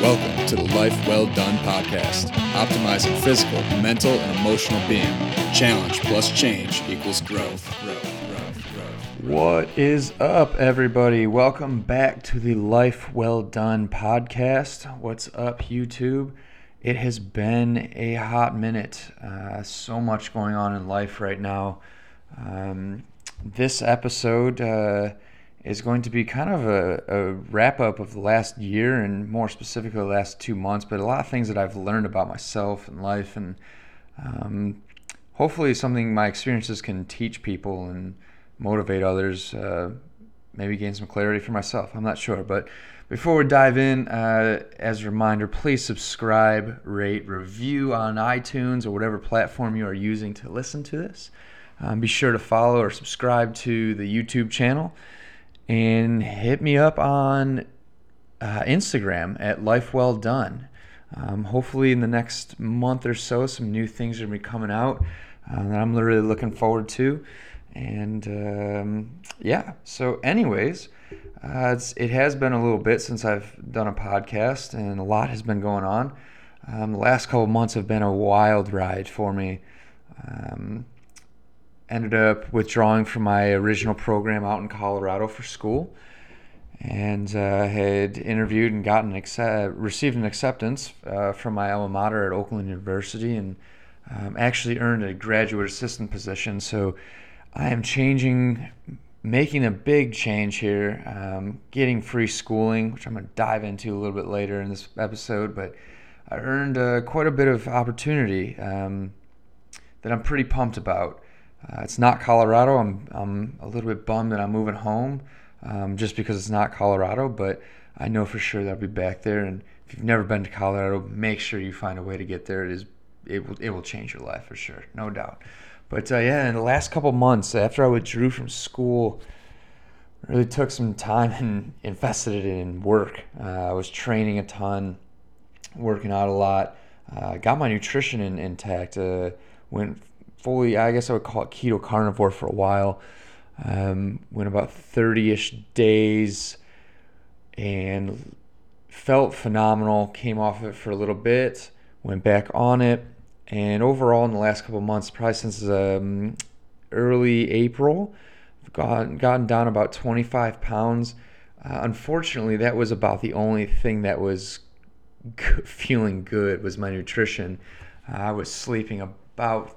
Welcome to the Life Well Done Podcast, optimizing physical, mental, and emotional being. Challenge plus change equals growth. What is up, everybody? Welcome back to the Life Well Done Podcast. What's up, YouTube? It has been a hot minute. So much going on in life right now. This episode is going to be kind of a wrap-up of the last year and more specifically the last 2 months, but a lot of things that I've learned about myself and life, and hopefully something my experiences can teach people and motivate others, maybe gain some clarity for myself. I'm not sure, but before we dive in, as a reminder, please subscribe, rate, review on iTunes or whatever platform you are using to listen to this. Be sure to follow or subscribe to the YouTube channel. And hit me up on Instagram at Life Well Done. Hopefully in the next month or so, some new things are going to be coming out that I'm literally looking forward to. And so anyways, it has been a little bit since I've done a podcast, and a lot has been going on. The last couple of months have been a wild ride for me. Ended up withdrawing from my original program out in Colorado for school, and had interviewed and gotten received an acceptance from my alma mater at Oakland University, and actually earned a graduate assistant position. So I am making a big change here, getting free schooling, which I'm going to dive into a little bit later in this episode, but I earned quite a bit of opportunity that I'm pretty pumped about. It's not Colorado. I'm a little bit bummed that I'm moving home just because it's not Colorado, but I know for sure that I'll be back there. And if you've never been to Colorado, make sure you find a way to get there. It will change your life for sure, no doubt. But in the last couple months after I withdrew from school, I really took some time and invested it in work. I was training a ton, working out a lot, got my nutrition intact, went fully, I guess I would call it keto carnivore for a while. Went about 30-ish days and felt phenomenal. Came off it for a little bit, went back on it, and overall in the last couple of months, probably since early April, I've gotten down about 25 pounds. Unfortunately, that was about the only thing that was feeling good was my nutrition. I was sleeping about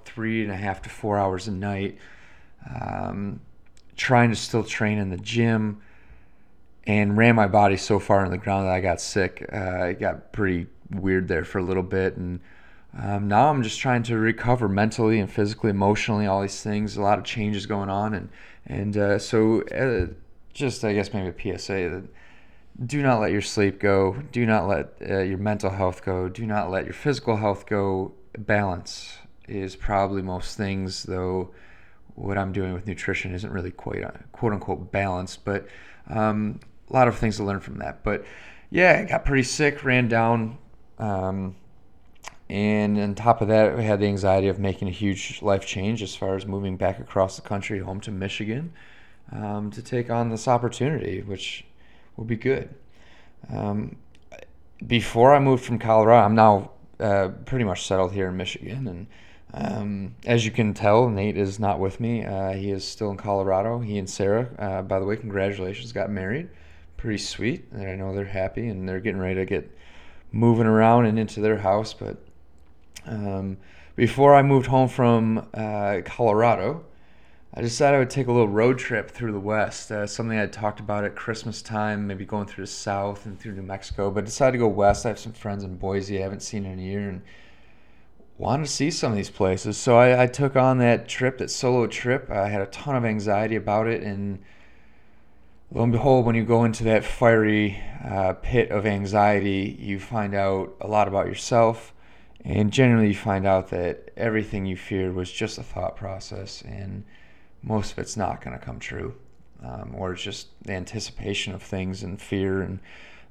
3.5 to 4 hours a night, trying to still train in the gym, and ran my body so far in the ground that I got sick. It got pretty weird there for a little bit, and now I'm just trying to recover mentally and physically, emotionally, all these things. A lot of changes going on, and so just I guess maybe a PSA that do not let your sleep go, do not let your mental health go, do not let your physical health go. Balance is probably most things, though what I'm doing with nutrition isn't really quite quote-unquote balanced, but a lot of things to learn from that. But I got pretty sick, ran down, and on top of that I had the anxiety of making a huge life change as far as moving back across the country home to Michigan to take on this opportunity, which will be good. Before I moved from Colorado, I'm now pretty much settled here in Michigan, and as you can tell, Nate is not with me. He is still in Colorado. He and Sarah, by the way, congratulations, got married. Pretty sweet, and I know they're happy, and they're getting ready to get moving around and into their house. But before I moved home from Colorado, I decided I would take a little road trip through the West, something I talked about at Christmas time, maybe going through the South and through New Mexico, but I decided to go West. I have some friends in Boise I haven't seen in a year and wanted to see some of these places. So I took on that solo trip. I had a ton of anxiety about it, and lo and behold, when you go into that fiery pit of anxiety, you find out a lot about yourself, and generally you find out that everything you feared was just a thought process, and most of it's not going to come true, or it's just the anticipation of things and fear and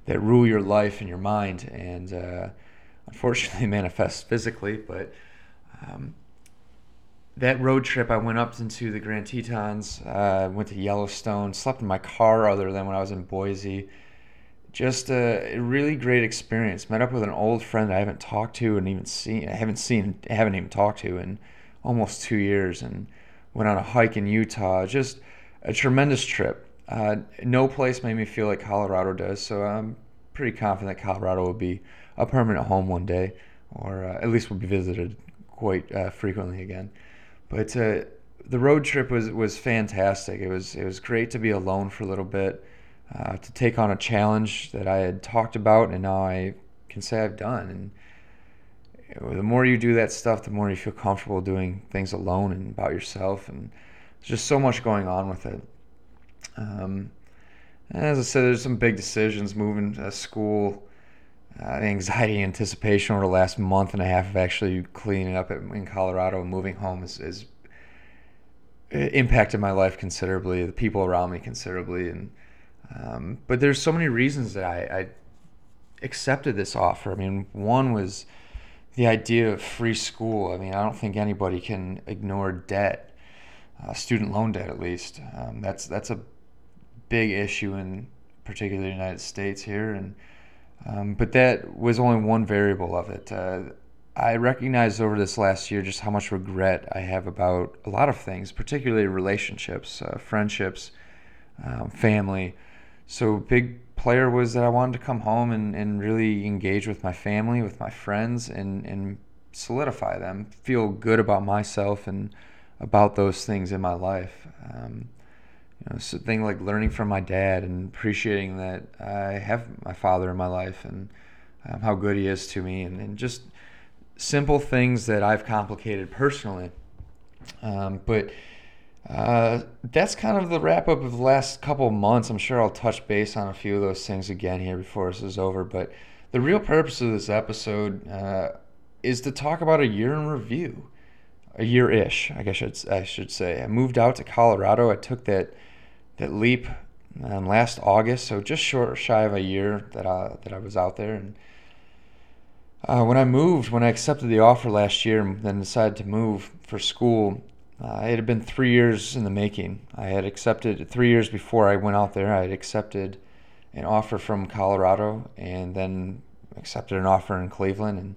that rule your life and your mind, and unfortunately manifest physically. But that road trip, I went up into the Grand Tetons, went to Yellowstone, slept in my car other than when I was in Boise, just a really great experience. Met up with an old friend I haven't talked to and even seen. Haven't even talked to in almost 2 years, and went on a hike in Utah. Just a tremendous trip. No place made me feel like Colorado does, so I'm pretty confident that Colorado will be a permanent home one day, or at least will be visited quite frequently again. But the road trip was fantastic. It was great to be alone for a little bit, to take on a challenge that I had talked about, and now I can say I've done. And the more you do that stuff, the more you feel comfortable doing things alone and about yourself, and there's just so much going on with it. As I said, there's some big decisions, moving to school, anxiety, anticipation over the last month and a half of actually cleaning up in Colorado and moving home is impacted my life considerably, the people around me considerably, and but there's so many reasons that I accepted this offer. I mean, one was the idea of free school. I mean, I don't think anybody can ignore debt, student loan debt at least. That's a big issue in particularly the United States here, and but that was only one variable of it. I recognized over this last year just how much regret I have about a lot of things, particularly relationships, friendships, family. So big player was that I wanted to come home and really engage with my family, with my friends, and solidify them, feel good about myself and about those things in my life. So thing like learning from my dad and appreciating that I have my father in my life, and how good he is to me, and just simple things that I've complicated personally. But that's kind of the wrap up of the last couple of months. I'm sure I'll touch base on a few of those things again here before this is over. But the real purpose of this episode is to talk about a year in review, a year-ish, I guess I should say. I moved out to Colorado. I took that leap last August, so just shy of a year that I was out there. And when I accepted the offer last year and then decided to move for school, it had been 3 years in the making. I had accepted 3 years before I went out there. I had accepted an offer from Colorado and then accepted an offer in Cleveland and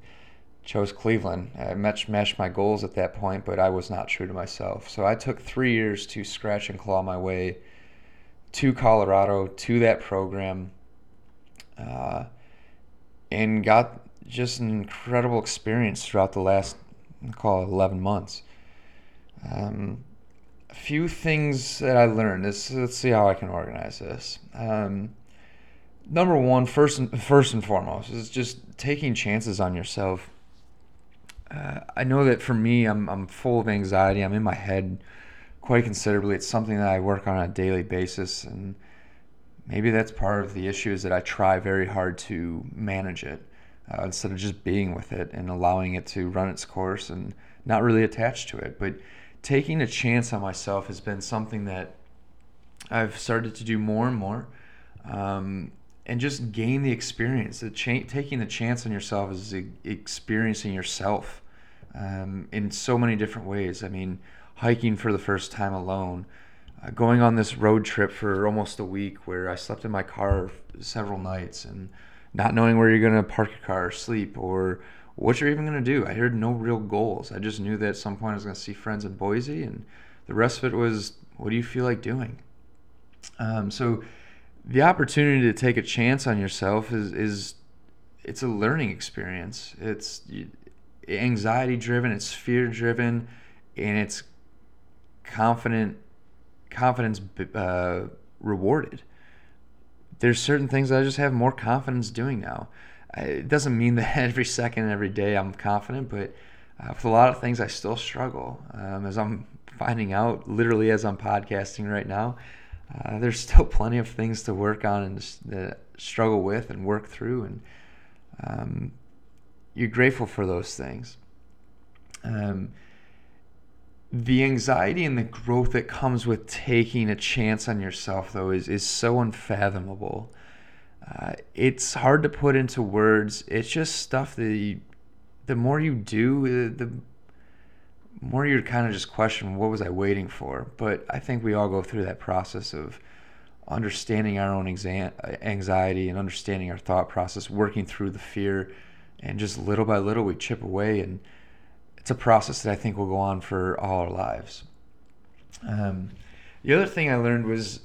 chose Cleveland. I matched my goals at that point, but I was not true to myself. So I took 3 years to scratch and claw my way to Colorado, to that program, and got just an incredible experience throughout the last, I'll call it 11 months. A few things that I learned. Let's see how I can organize this. Number one, first and foremost, is just taking chances on yourself. I know that for me, I'm full of anxiety. I'm in my head quite considerably. It's something that I work on a daily basis, and maybe that's part of the issue, is that I try very hard to manage it, instead of just being with it and allowing it to run its course and not really attached to it. But taking a chance on myself has been something that I've started to do more and more, and just gain the experience. Taking the chance on yourself is experiencing yourself in so many different ways. I mean, hiking for the first time alone, going on this road trip for almost a week where I slept in my car several nights, and not knowing where you're going to park your car or sleep or what you're even going to do. I had no real goals. I just knew that at some point I was going to see friends in Boise, and the rest of it was, what do you feel like doing? So the opportunity to take a chance on yourself is it's a learning experience. It's anxiety-driven, it's fear-driven, and it's confidence rewarded. There's certain things I just have more confidence doing now. It doesn't mean that every second and every day I'm confident, but with a lot of things I still struggle. As I'm finding out, literally as I'm podcasting right now, there's still plenty of things to work on and to struggle with and work through, and you're grateful for those things. The anxiety and the growth that comes with taking a chance on yourself, though, is so unfathomable. It's hard to put into words. It's just stuff that the more you do, the more you're kind of just questioning, what was I waiting for? But I think we all go through that process of understanding our own anxiety and understanding our thought process, working through the fear, and just little by little we chip away. And it's a process that I think will go on for all our lives. The other thing I learned was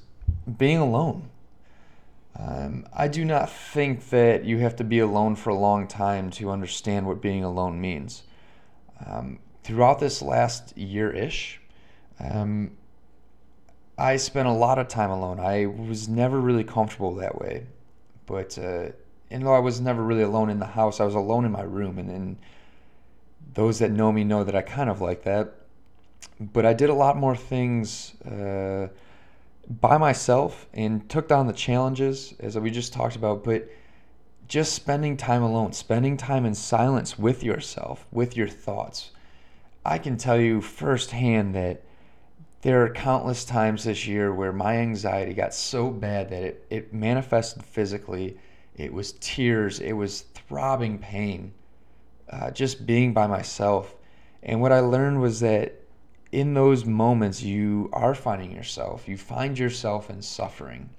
being alone. I do not think that you have to be alone for a long time to understand what being alone means. Throughout this last year-ish, I spent a lot of time alone. I was never really comfortable that way. But even though I was never really alone in the house, I was alone in my room. And those that know me know that I kind of like that. But I did a lot more things by myself and took down the challenges, as we just talked about. But just spending time alone, spending time in silence with yourself, with your thoughts. I can tell you firsthand that there are countless times this year where my anxiety got so bad that it manifested physically. It was tears, it was throbbing pain, just being by myself. And what I learned was that in those moments, you are finding yourself. You find yourself in suffering.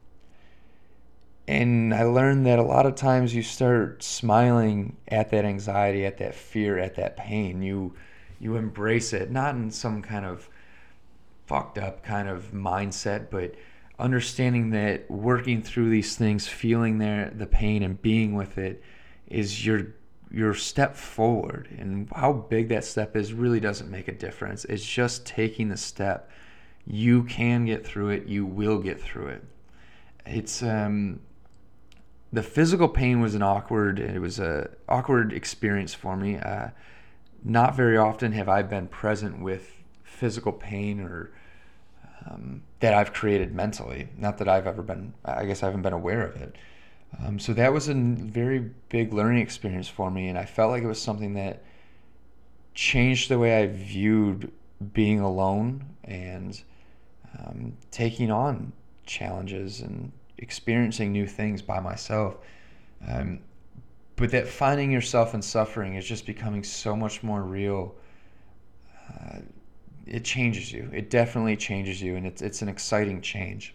And I learned that a lot of times you start smiling at that anxiety, at that fear, at that pain. You embrace it, not in some kind of fucked up kind of mindset, but understanding that working through these things, feeling the pain and being with it is your step forward. And how big that step is really doesn't make a difference. It's just taking the step. You can get through it. You will get through it. It's the physical pain was an awkward experience for me. Not very often have I been present with physical pain or that I've created mentally. Not that I've ever been, I guess I haven't been aware of it. So that was a very big learning experience for me, and I felt like it was something that changed the way I viewed being alone and taking on challenges and experiencing new things by myself. But that finding yourself in suffering is just becoming so much more real. It changes you. It definitely changes you, and it's an exciting change.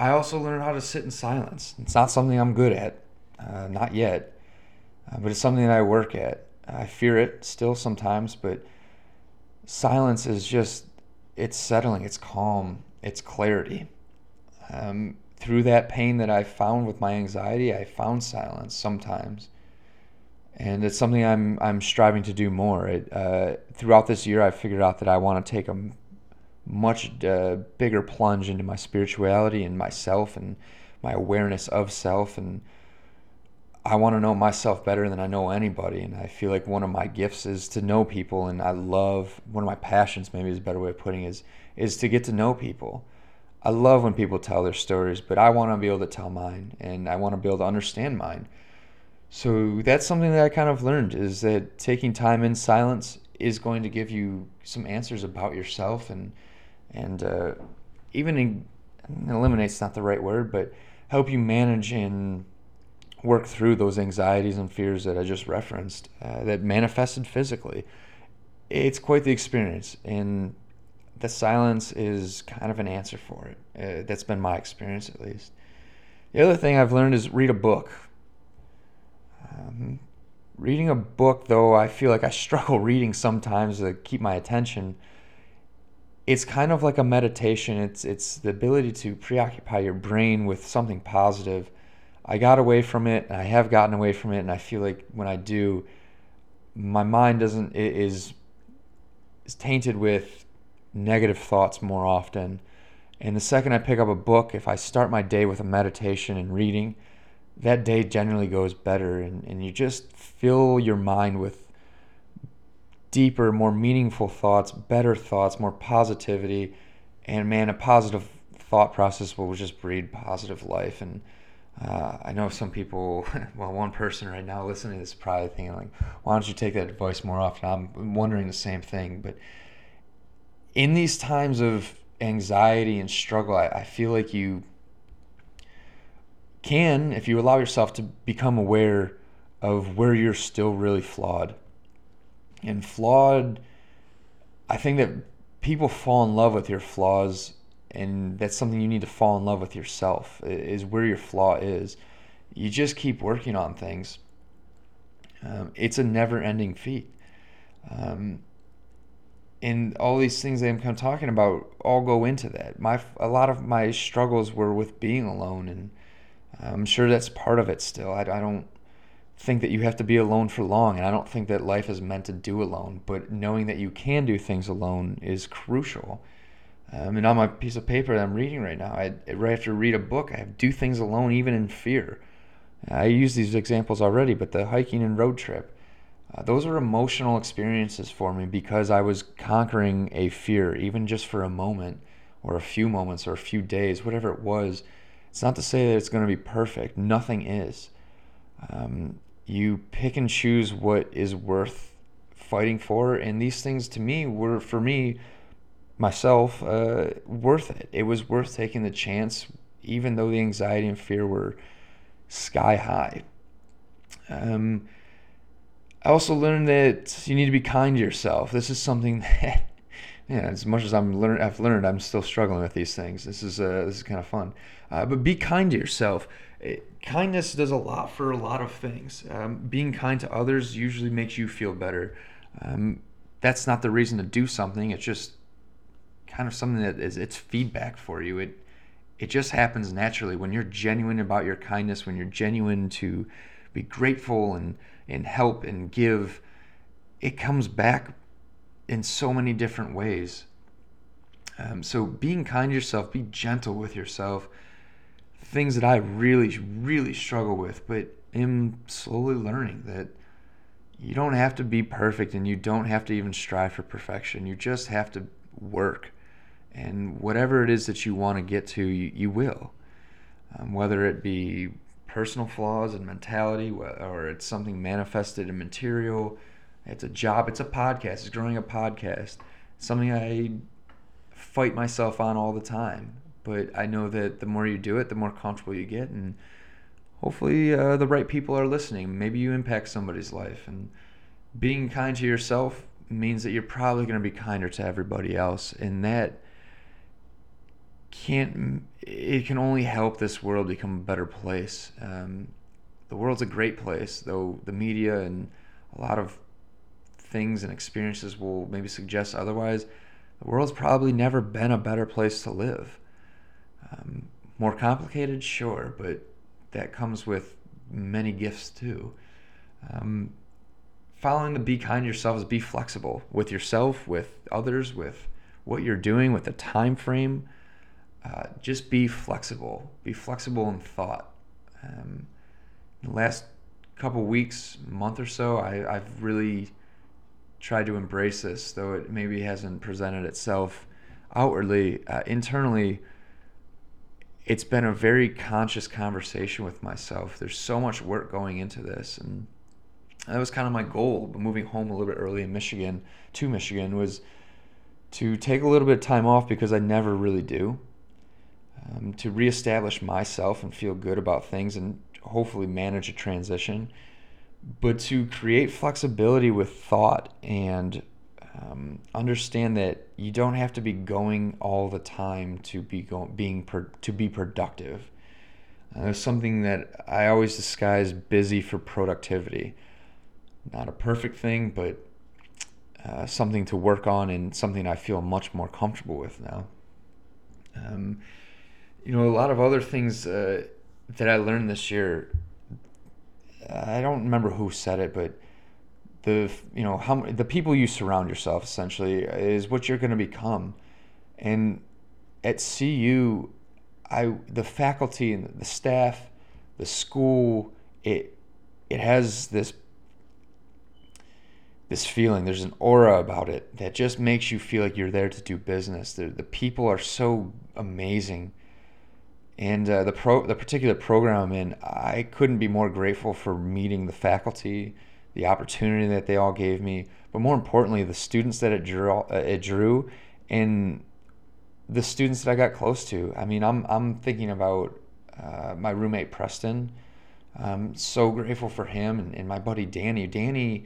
I also learned how to sit in silence. It's not something I'm good at, not yet, but it's something that I work at. I fear it still sometimes, but silence is just, it's settling, it's calm, it's clarity. Through that pain that I found with my anxiety, I found silence sometimes. And it's something I'm striving to do more. Throughout this year, I figured out that I want to take a much bigger plunge into my spirituality and myself and my awareness of self. And I want to know myself better than I know anybody. And I feel like one of my gifts is to know people. And I love, one of my passions maybe is a better way of putting it, is to get to know people. I love when people tell their stories, but I want to be able to tell mine. And I want to be able to understand mine. So that's something that I kind of learned, is that taking time in silence is going to give you some answers about yourself and even eliminate's not the right word, but help you manage and work through those anxieties and fears that I just referenced that manifested physically. It's quite the experience, and the silence is kind of an answer for it. That's been my experience, at least. The other thing I've learned is read a book. Reading a book, though, I feel like I struggle reading sometimes to keep my attention. It's kind of like a meditation. It's the ability to preoccupy your brain with something positive. I got away from it, and I have gotten away from it, and I feel like when I do, my mind is tainted with negative thoughts more often. And the second I pick up a book, if I start my day with a meditation and reading, that day generally goes better, and you just fill your mind with deeper, more meaningful thoughts, better thoughts, more positivity. And man, a positive thought process will just breed positive life. And I know some people, well, one person right now listening to this is probably thinking, like, why don't you take that advice more often? I'm wondering the same thing. But in these times of anxiety and struggle, I feel like you can, if you allow yourself to become aware of where you're still really flawed. And flawed, I think that people fall in love with your flaws And that's something you need to fall in love with yourself, is where your flaw is. You just keep working on things. It's a never-ending feat. And all these things that I'm kind of talking about all go into that. A lot of my struggles were with being alone, and I'm sure that's part of it still. I don't think that you have to be alone for long, and I don't think that life is meant to do alone. But knowing that you can do things alone is crucial. And on my piece of paper that I'm reading right now, right after I read a book, I have do things alone even in fear. I use these examples already, but the hiking and road trip, those are emotional experiences for me because I was conquering a fear, even just for a moment or a few moments or a few days, whatever it was. It's not to say that it's going to be perfect. Nothing is. You pick and choose what is worth fighting for, and these things to me were, for me, myself, worth it. It was worth taking the chance, even though the anxiety and fear were sky high. I also learned that you need to be kind to yourself. This is something that, as much as I've learned, I'm still struggling with these things. This is kind of fun. But be kind to yourself. Kindness does a lot for a lot of things. Being kind to others usually makes you feel better. That's not the reason to do something. It's just kind of something that it's feedback for you. It just happens naturally when you're genuine about your kindness, when you're genuine to be grateful and help and give. It comes back in so many different ways. So being kind to yourself, be gentle with yourself. Things that I really, really struggle with, but am slowly learning that you don't have to be perfect, and you don't have to even strive for perfection. You just have to work, and whatever it is that you want to get to, you will. Whether it be personal flaws and mentality, or it's something manifested in material, it's a job, it's a podcast, it's growing a podcast. It's something I fight myself on all the time, but I know that the more you do it, the more comfortable you get, and hopefully the right people are listening. Maybe you impact somebody's life, and being kind to yourself means that you're probably going to be kinder to everybody else, and that can only help this world become a better place. The world's a great place, though the media and a lot of things and experiences will maybe suggest otherwise. The world's probably never been a better place to live. More complicated, sure, but that comes with many gifts too. Following the be kind to yourself is be flexible with yourself, with others, with what you're doing, with the time frame. Just be flexible. Be flexible in thought. The last couple weeks, month or so, I've really tried to embrace this, though it maybe hasn't presented itself outwardly. Internally, it's been a very conscious conversation with myself. There's so much work going into this, and that was kind of my goal. But moving home a little bit early in Michigan, to Michigan, was to take a little bit of time off, because I never really do. To reestablish myself and feel good about things, and hopefully manage a transition, but to create flexibility with thought and understand that you don't have to be going all the time to be productive. There's something that I always disguise busy for productivity. Not a perfect thing, but something to work on, and something I feel much more comfortable with now. A lot of other things that I learned this year, I don't remember who said it, but the people you surround yourself essentially is what you're going to become. And at CU, the faculty and the staff, the school, it has this feeling. There's an aura about it that just makes you feel like you're there to do business. The people are so amazing. And the particular program I'm in, I couldn't be more grateful for meeting the faculty, the opportunity that they all gave me, but more importantly, the students that it drew, and the students that I got close to. I mean, I'm thinking about my roommate Preston. I'm so grateful for him, and my buddy Danny. Danny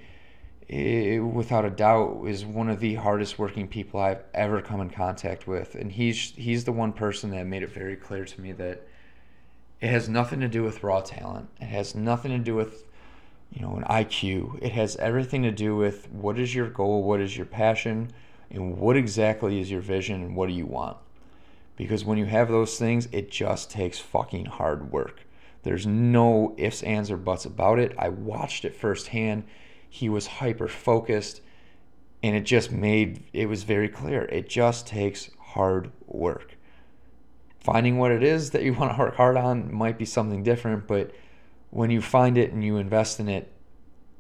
it, without a doubt, is one of the hardest working people I've ever come in contact with. And he's the one person that made it very clear to me that it has nothing to do with raw talent. It has nothing to do with, you know, an IQ. It has everything to do with what is your goal, what is your passion, and what exactly is your vision, and what do you want? Because when you have those things, it just takes fucking hard work. There's no ifs, ands, or buts about it. I watched it firsthand. He was hyper-focused, and it was very clear. It just takes hard work. Finding what it is that you want to work hard on might be something different, but when you find it and you invest in it,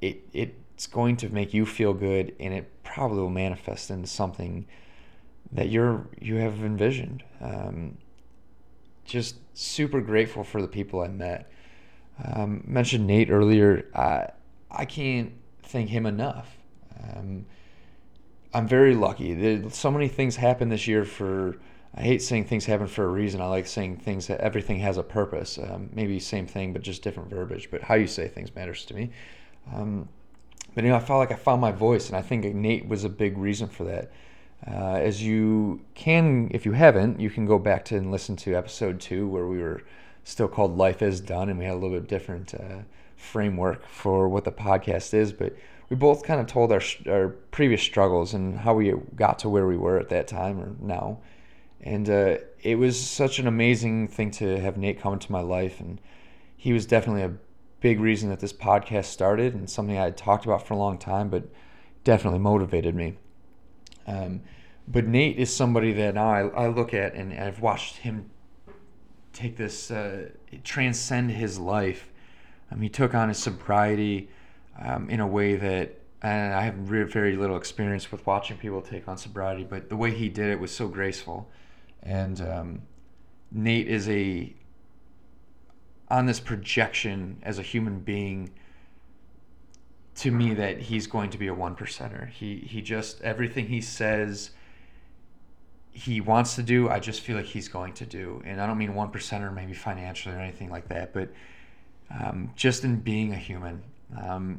it's going to make you feel good, and it probably will manifest into something that you have envisioned. Just super grateful for the people I met. Mentioned Nate earlier. I can't thank him enough. I'm very lucky. So many things happened this year I hate saying things happen for a reason. I like saying things that everything has a purpose. Maybe same thing, but just different verbiage. But how you say things matters to me. But I felt like I found my voice, and I think Nate was a big reason for that. As you can, if you haven't, you can go back to and listen to episode 2, where we were still called Life Is Done, and we had a little bit different framework for what the podcast is, but we both kind of told our previous struggles and how we got to where we were at that time or now, and it was such an amazing thing to have Nate come into my life, and he was definitely a big reason that this podcast started and something I had talked about for a long time, but definitely motivated me. But Nate is somebody that now I look at, and I've watched him take this, transcend his life. He took on his sobriety in a way that, and I have very little experience with watching people take on sobriety, but the way he did it was so graceful. And Nate is on this projection as a human being to me that he's going to be a one-percenter. He just, everything he says he wants to do, I just feel like he's going to do. And I don't mean one-percenter maybe financially or anything like that, but just in being a human.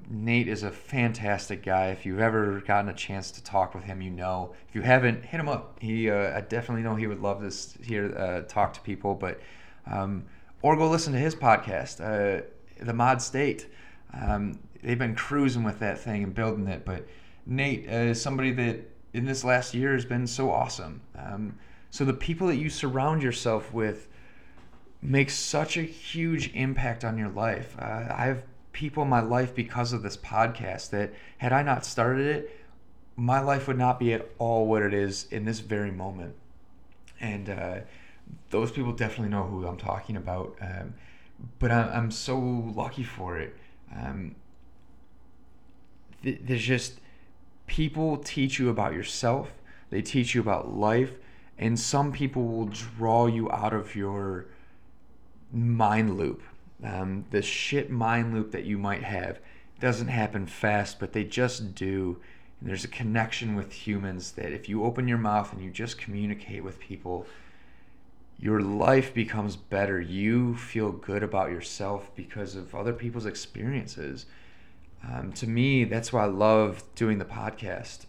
Nate is a fantastic guy. If you've ever gotten a chance to talk with him, If you haven't, hit him up. I definitely know he would love this here, talk to people, but or go listen to his podcast, The Mod State. They've been cruising with that thing and building it, but Nate is somebody that in this last year has been so awesome. So the people that you surround yourself with makes such a huge impact on your life. I have people in my life because of this podcast that had I not started it, my life would not be at all what it is in this very moment. And those people definitely know who I'm talking about. But I'm so lucky for it. There's just, people teach you about yourself. They teach you about life. And some people will draw you out of your mind loop. The shit mind loop that you might have. It doesn't happen fast, but they just do. And there's a connection with humans that if you open your mouth and you just communicate with people, your life becomes better. You feel good about yourself because of other people's experiences. To me, that's why I love doing the podcast.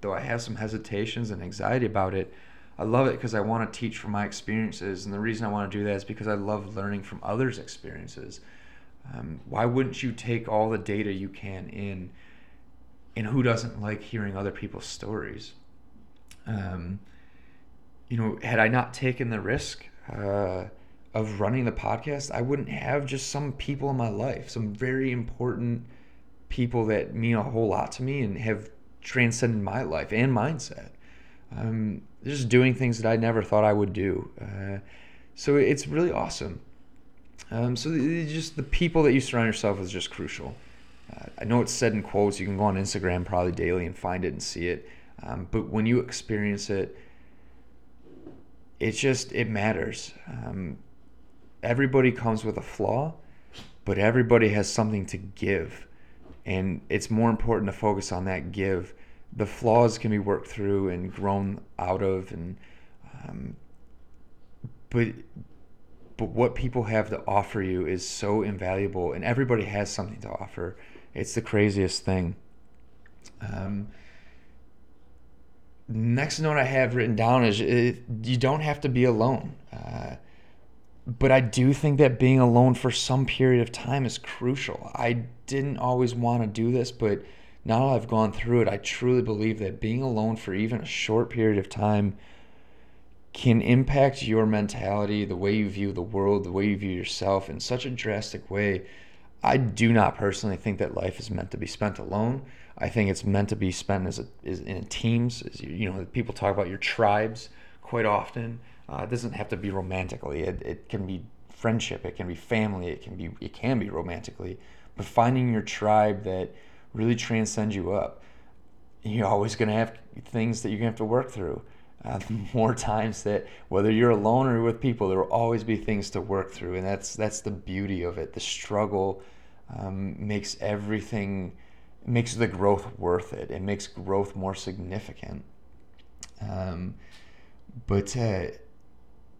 Though I have some hesitations and anxiety about it, I love it because I want to teach from my experiences, and the reason I want to do that is because I love learning from others' experiences. Why wouldn't you take all the data you can in, and who doesn't like hearing other people's stories? Had I not taken the risk of running the podcast, I wouldn't have just some people in my life, some very important people that mean a whole lot to me and have transcended my life and mindset. Just doing things that I never thought I would do. So it's really awesome. So just the people that you surround yourself with is just crucial. I know it's said in quotes. You can go on Instagram probably daily and find it and see it. But when you experience it, it matters. Everybody comes with a flaw, but everybody has something to give. And it's more important to focus on that give. The flaws can be worked through and grown out of, and but what people have to offer you is so invaluable, and everybody has something to offer. It's the craziest thing. Next note I have written down is you don't have to be alone. But I do think that being alone for some period of time is crucial. I didn't always want to do this, but now I've gone through it, I truly believe that being alone for even a short period of time can impact your mentality, the way you view the world, the way you view yourself in such a drastic way. I do not personally think that life is meant to be spent alone. I think it's meant to be spent in teams. People talk about your tribes quite often. It doesn't have to be romantically. It can be friendship. It can be family. It can be romantically. But finding your tribe that really transcends you up. You're always going to have things that you're going to have to work through. More times that whether you're alone or with people, there will always be things to work through, and that's the beauty of it. The struggle makes the growth worth it. It makes growth more significant.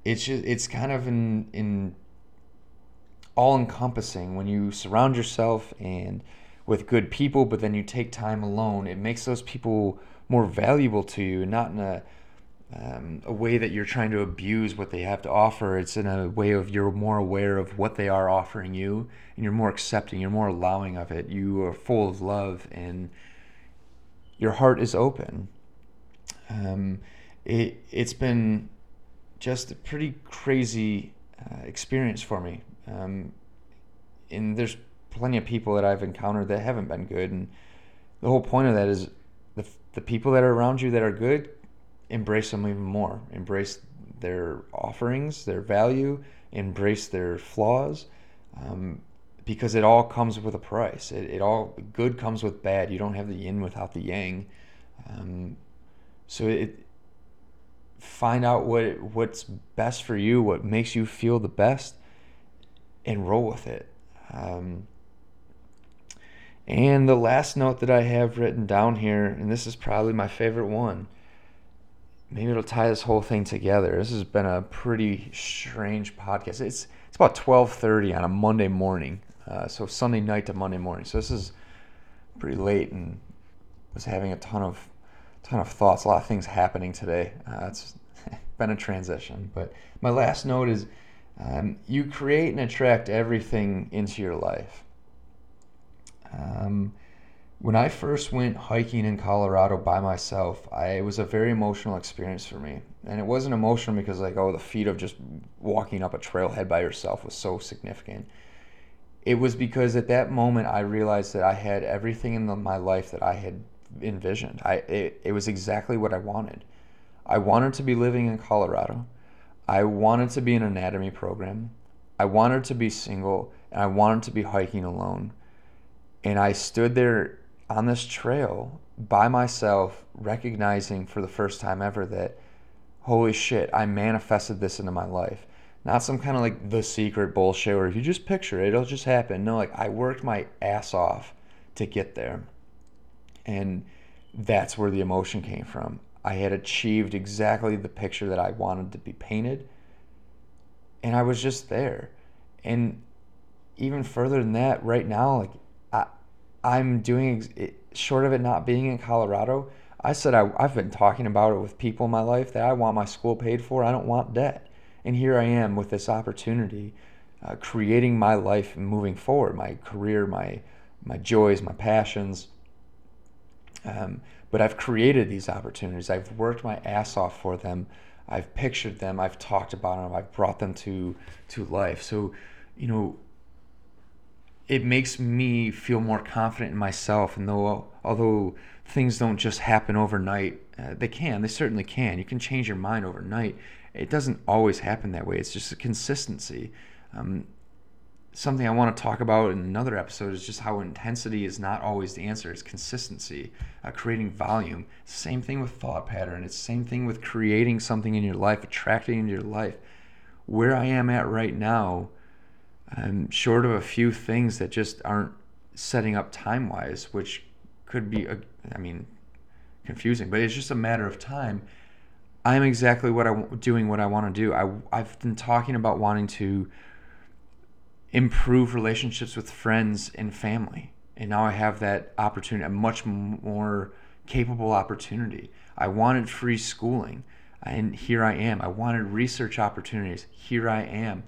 It's kind of in all encompassing when you surround yourself and with good people, but then you take time alone. It makes those people more valuable to you, not in a way that you're trying to abuse what they have to offer. It's in a way of you're more aware of what they are offering you, and you're more accepting, you're more allowing of it. You are full of love, and your heart is open. It's been just a pretty crazy experience for me. And there's plenty of people that I've encountered that haven't been good, and the whole point of that is the people that are around you that are good, embrace them even more. Embrace their offerings, their value, embrace their flaws, because it all comes with a price. Good comes with bad. You don't have the yin without the yang. Find out what's best for you, what makes you feel the best, and roll with it. And the last note that I have written down here, and this is probably my favorite one, maybe it'll tie this whole thing together. This has been a pretty strange podcast. It's about 12:30 on a Monday morning, so Sunday night to Monday morning. So this is pretty late, and was having a ton of thoughts, a lot of things happening today. It's been a transition, but my last note is you create and attract everything into your life. When I first went hiking in Colorado by myself, it was a very emotional experience for me. And it wasn't emotional because the feat of just walking up a trailhead by yourself was so significant. It was because at that moment I realized that I had everything in my life that I had envisioned. It was exactly what I wanted. I wanted to be living in Colorado. I wanted to be in an anatomy program. I wanted to be single, and I wanted to be hiking alone. And I stood there on this trail by myself, recognizing for the first time ever that, holy shit, I manifested this into my life. Not some kind of the secret bullshit where if you just picture it, it'll just happen. No, I worked my ass off to get there. And that's where the emotion came from. I had achieved exactly the picture that I wanted to be painted. And I was just there. And even further than that, right now, I'm doing, short of it not being in Colorado, I said I've been talking about it with people in my life that I want my school paid for. I don't want debt. And here I am with this opportunity, creating my life and moving forward, my career, my joys, my passions. But I've created these opportunities. I've worked my ass off for them. I've pictured them. I've talked about them. I've brought them to life. So, it makes me feel more confident in myself. And although things don't just happen overnight, they certainly can. You can change your mind overnight. It doesn't always happen that way. It's just a consistency. Something I want to talk about in another episode is just how intensity is not always the answer. It's consistency, creating volume. Same thing with thought pattern. It's same thing with creating something in your life, attracting into your life. Where I am at right now, I'm short of a few things that just aren't setting up time-wise, which could be, confusing, but it's just a matter of time. I'm exactly doing what I want to do. I've been talking about wanting to improve relationships with friends and family, And now I have that opportunity, a much more capable opportunity. I wanted free schooling, and here I am. I wanted research opportunities. Here I am.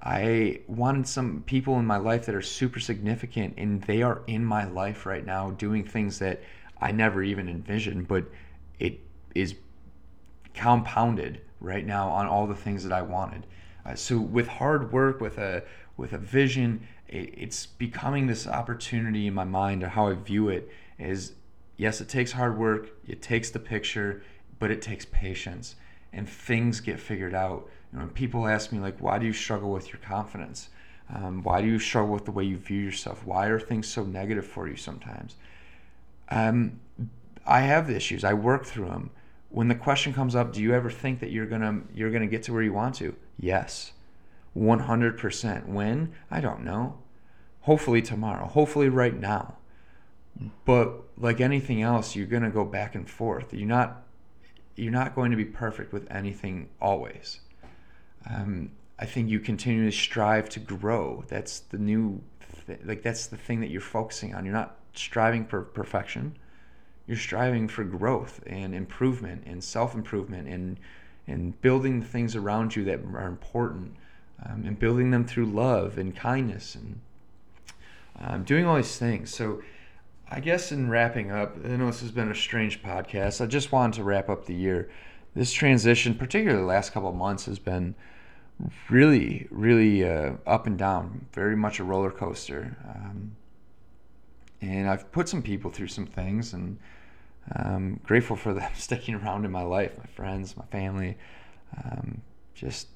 I wanted some people in my life that are super significant, and they are in my life right now doing things that I never even envisioned, but it is compounded right now on all the things that I wanted. So with hard work, with a vision, it's becoming this opportunity in my mind, or how I view it is, yes, it takes hard work, it takes the picture, but it takes patience, and things get figured out. And when people ask me, like, why do you struggle with your confidence? Why do you struggle with the way you view yourself? Why are things so negative for you sometimes? I have the issues. I work through them. When the question comes up, do you ever think that you're gonna get to where you want to? Yes, 100%. When? I don't know. Hopefully tomorrow. Hopefully right now. But like anything else, you're gonna go back and forth. You're not going to be perfect with anything always. I think you continually strive to grow. That's the that's the thing that you're focusing on. You're not striving for perfection. You're striving for growth and improvement and self-improvement and building the things around you that are important, and building them through love and kindness and doing all these things. So I guess in wrapping up, I know this has been a strange podcast. I just wanted to wrap up the year. This transition, particularly the last couple of months, has been really, really up and down, very much a roller coaster. And I've put some people through some things, and I'm grateful for them sticking around in my life, my friends, my family, just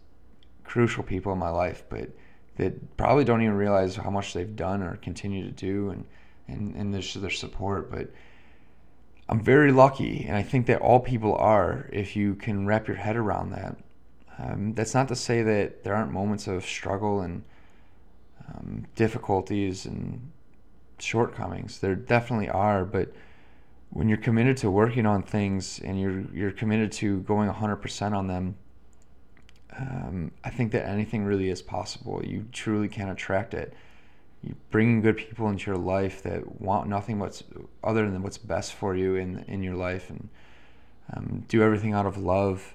crucial people in my life, but that probably don't even realize how much they've done or continue to do, and their support. But I'm very lucky, and I think that all people are, if you can wrap your head around that. That's not to say that there aren't moments of struggle and difficulties and shortcomings. There definitely are, but when you're committed to working on things and you're committed to going 100% on them, I think that anything really is possible. You truly can attract it. You're bringing good people into your life that want nothing other than what's best for you in your life, and do everything out of love.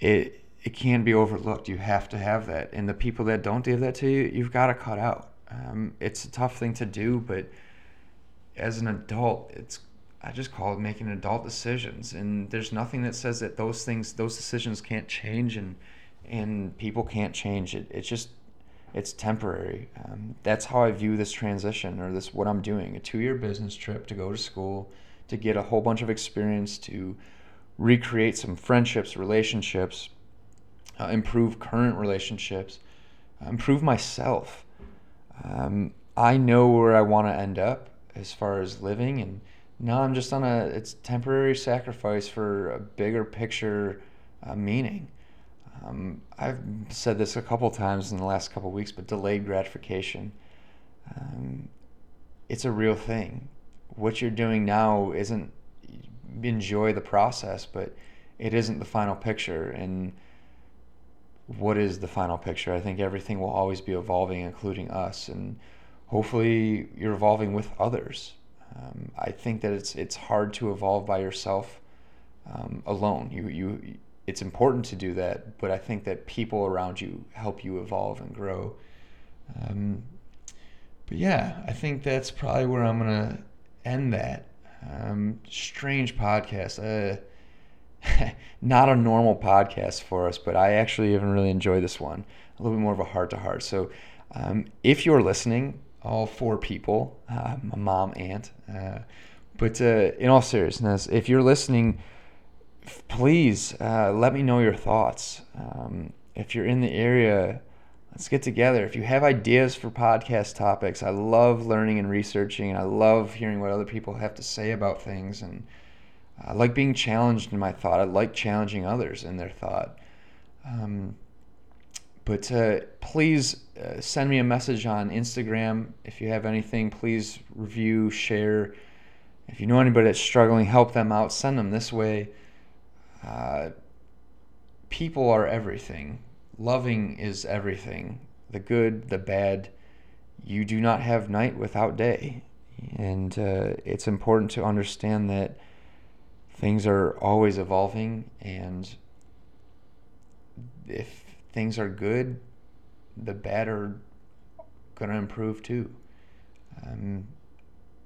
It can be overlooked. You have to have that, and the people that don't give that to you, you've got to cut out. It's a tough thing to do, but as an adult, I just call it making adult decisions, and there's nothing that says that those decisions can't change and people can't change. It's temporary. That's how I view this transition, or this, what I'm doing, a 2-year business trip to go to school, to get a whole bunch of experience, to recreate some friendships, relationships, improve current relationships, improve myself. I know where I want to end up as far as living, and now I'm just it's temporary sacrifice for a bigger picture meaning. I've said this a couple times in the last couple weeks, but delayed gratification, it's a real thing. What you're doing now isn't, enjoy the process, but it isn't the final picture. And what is the final picture? I think everything will always be evolving, including us, and hopefully you're evolving with others. I think that it's hard to evolve by yourself alone. You it's important to do that, but I think that people around you help you evolve and grow. But yeah, I think that's probably where I'm gonna end that. Strange podcast. Not a normal podcast for us, but I actually even really enjoy this one. A little bit more of a heart-to-heart. So if you're listening, all 4 people, my mom, aunt, but in all seriousness, if you're listening, please let me know your thoughts. If you're in the area, let's get together. If you have ideas for podcast topics, I love learning and researching, and I love hearing what other people have to say about things, and I like being challenged in my thought. I like challenging others in their thought. But please send me a message on Instagram. If you have anything, please review, share. If you know anybody that's struggling, help them out. Send them this way. People are everything. Loving is everything. The good, the bad. you do not have night without day. And it's important to understand that things are always evolving, and if things are good, the bad are going to improve too.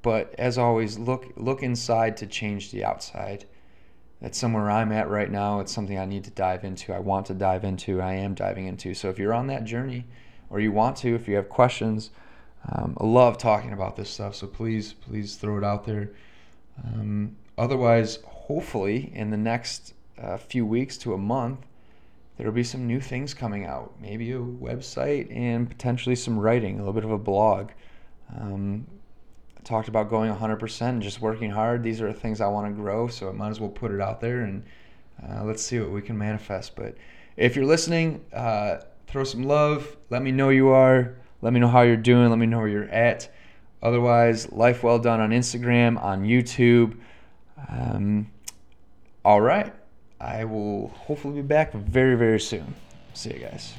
But as always, look inside to change the outside. That's somewhere I'm at right now. It's something I need to dive into. I want to dive into. I am diving into. So if you're on that journey, or you want to, if you have questions, I love talking about this stuff. So please throw it out there. Otherwise, hopefully in the next few weeks to a month, there'll be some new things coming out. Maybe a website and potentially some writing, a little bit of a blog. I talked about going 100% and just working hard. These are the things I want to grow, so I might as well put it out there, and let's see what we can manifest. But if you're listening, throw some love. Let me know you are. Let me know how you're doing. Let me know where you're at. Otherwise, Life Well Done on Instagram, on YouTube. All right. I will hopefully be back very, very soon. See you guys.